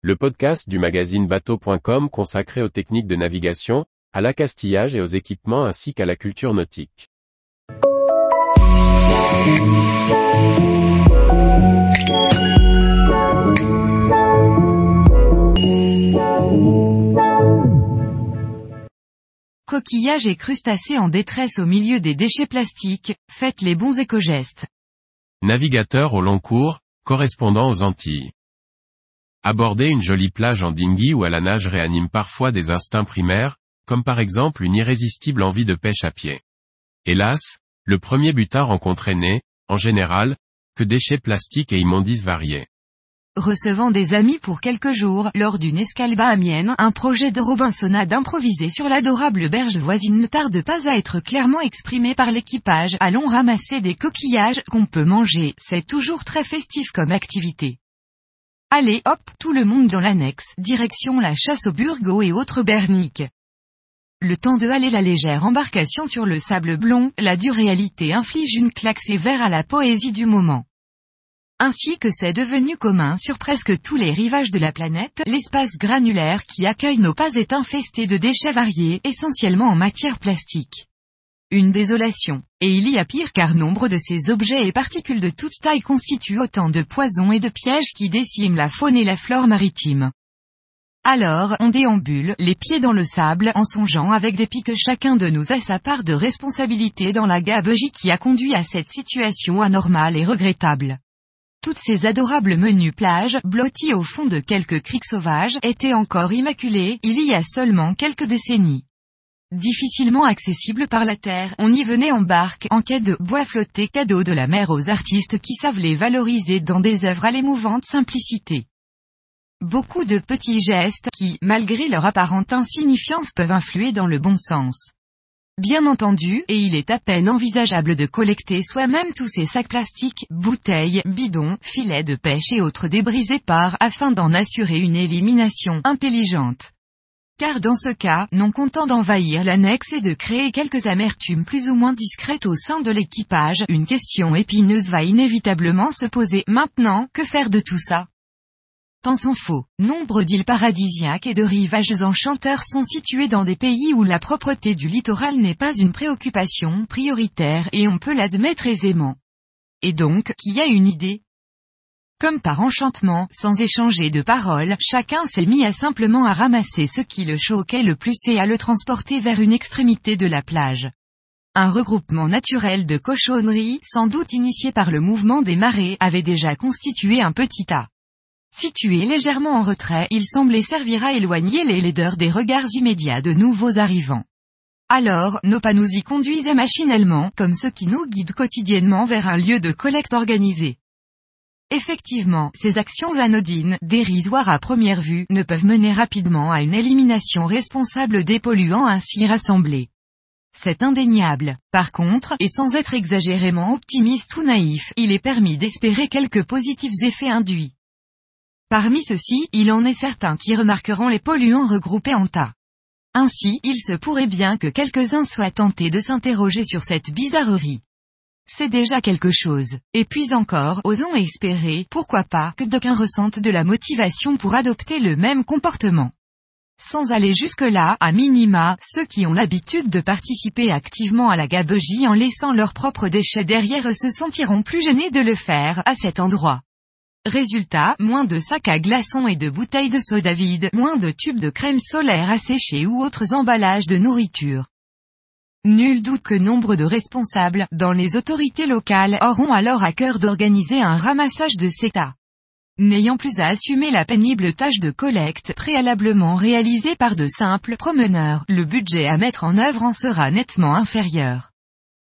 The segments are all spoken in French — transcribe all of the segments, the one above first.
Le podcast du magazine bateaux.com consacré aux techniques de navigation, à l'accastillage et aux équipements ainsi qu'à la culture nautique. Coquillages et crustacés en détresse au milieu des déchets plastiques, faites les bons éco-gestes. Navigateur au long cours, correspondant aux Antilles. Aborder une jolie plage en dinghy ou à la nage réanime parfois des instincts primaires, comme par exemple une irrésistible envie de pêche à pied. Hélas, le premier butin rencontré n'est, en général, que déchets plastiques et immondices variés. Recevant des amis pour quelques jours, lors d'une escale bahamienne, un projet de robinsonnade improvisé sur l'adorable berge voisine ne tarde pas à être clairement exprimé par l'équipage. Allons ramasser des coquillages qu'on peut manger, c'est toujours très festif comme activité. Allez hop, tout le monde dans l'annexe, direction la chasse aux burgots et autres berniques. Le temps de haler la légère embarcation sur le sable blond, la dure réalité inflige une claque sévère à la poésie du moment. Ainsi que c'est devenu commun sur presque tous les rivages de la planète, l'espace granulaire qui accueille nos pas est infesté de déchets variés, essentiellement en matière plastique. Une désolation. Et il y a pire car nombre de ces objets et particules de toute taille constituent autant de poisons et de pièges qui déciment la faune et la flore maritime. Alors, on déambule, les pieds dans le sable, en songeant avec dépit que chacun de nous a sa part de responsabilité dans la gabegie qui a conduit à cette situation anormale et regrettable. Toutes ces adorables menus plages, blotties au fond de quelques criques sauvages, étaient encore immaculées, il y a seulement quelques décennies. Difficilement accessible par la terre, on y venait en barque, en quai de bois flotté, cadeau de la mer aux artistes qui savent les valoriser dans des œuvres à l'émouvante simplicité. Beaucoup de petits gestes, qui, malgré leur apparente insignifiance, peuvent influer dans le bon sens. Bien entendu, et il est à peine envisageable de collecter soi-même tous ces sacs plastiques, bouteilles, bidons, filets de pêche et autres débris épars afin d'en assurer une élimination intelligente. Car dans ce cas, non content d'envahir l'annexe et de créer quelques amertumes plus ou moins discrètes au sein de l'équipage, une question épineuse va inévitablement se poser. Maintenant, que faire de tout ça ? Tant s'en faut, nombre d'îles paradisiaques et de rivages enchanteurs sont situés dans des pays où la propreté du littoral n'est pas une préoccupation prioritaire, et on peut l'admettre aisément. Et donc, qui a une idée ? Comme par enchantement, sans échanger de paroles, chacun s'est mis à simplement à ramasser ce qui le choquait le plus et à le transporter vers une extrémité de la plage. Un regroupement naturel de cochonneries, sans doute initié par le mouvement des marées, avait déjà constitué un petit tas. Situé légèrement en retrait, il semblait servir à éloigner les laideurs des regards immédiats de nouveaux arrivants. Alors, nos pas nous y conduisaient machinalement, comme ceux qui nous guident quotidiennement vers un lieu de collecte organisé. Effectivement, ces actions anodines, dérisoires à première vue, ne peuvent mener rapidement à une élimination responsable des polluants ainsi rassemblés. C'est indéniable. Par contre, et sans être exagérément optimiste ou naïf, il est permis d'espérer quelques positifs effets induits. Parmi ceux-ci, il en est certains qui remarqueront les polluants regroupés en tas. Ainsi, il se pourrait bien que quelques-uns soient tentés de s'interroger sur cette bizarrerie. C'est déjà quelque chose. Et puis encore, osons espérer, pourquoi pas, que d'aucuns ressentent de la motivation pour adopter le même comportement. Sans aller jusque-là, à minima, ceux qui ont l'habitude de participer activement à la gabegie en laissant leurs propres déchets derrière se sentiront plus gênés de le faire, à cet endroit. Résultat, moins de sacs à glaçons et de bouteilles de soda vide, moins de tubes de crème solaire asséchés ou autres emballages de nourriture. Nul doute que nombre de responsables, dans les autorités locales, auront alors à cœur d'organiser un ramassage de ces tas. N'ayant plus à assumer la pénible tâche de collecte préalablement réalisée par de simples promeneurs, le budget à mettre en œuvre en sera nettement inférieur.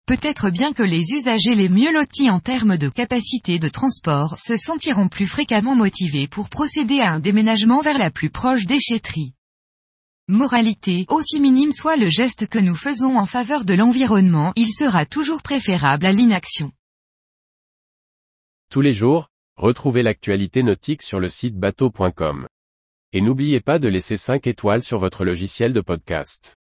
Peut-être bien que les usagers les mieux lotis en termes de capacité de transport se sentiront plus fréquemment motivés pour procéder à un déménagement vers la plus proche déchetterie. Moralité, aussi minime soit le geste que nous faisons en faveur de l'environnement, il sera toujours préférable à l'inaction. Tous les jours, retrouvez l'actualité nautique sur le site bateaux.com. Et n'oubliez pas de laisser 5 étoiles sur votre logiciel de podcast.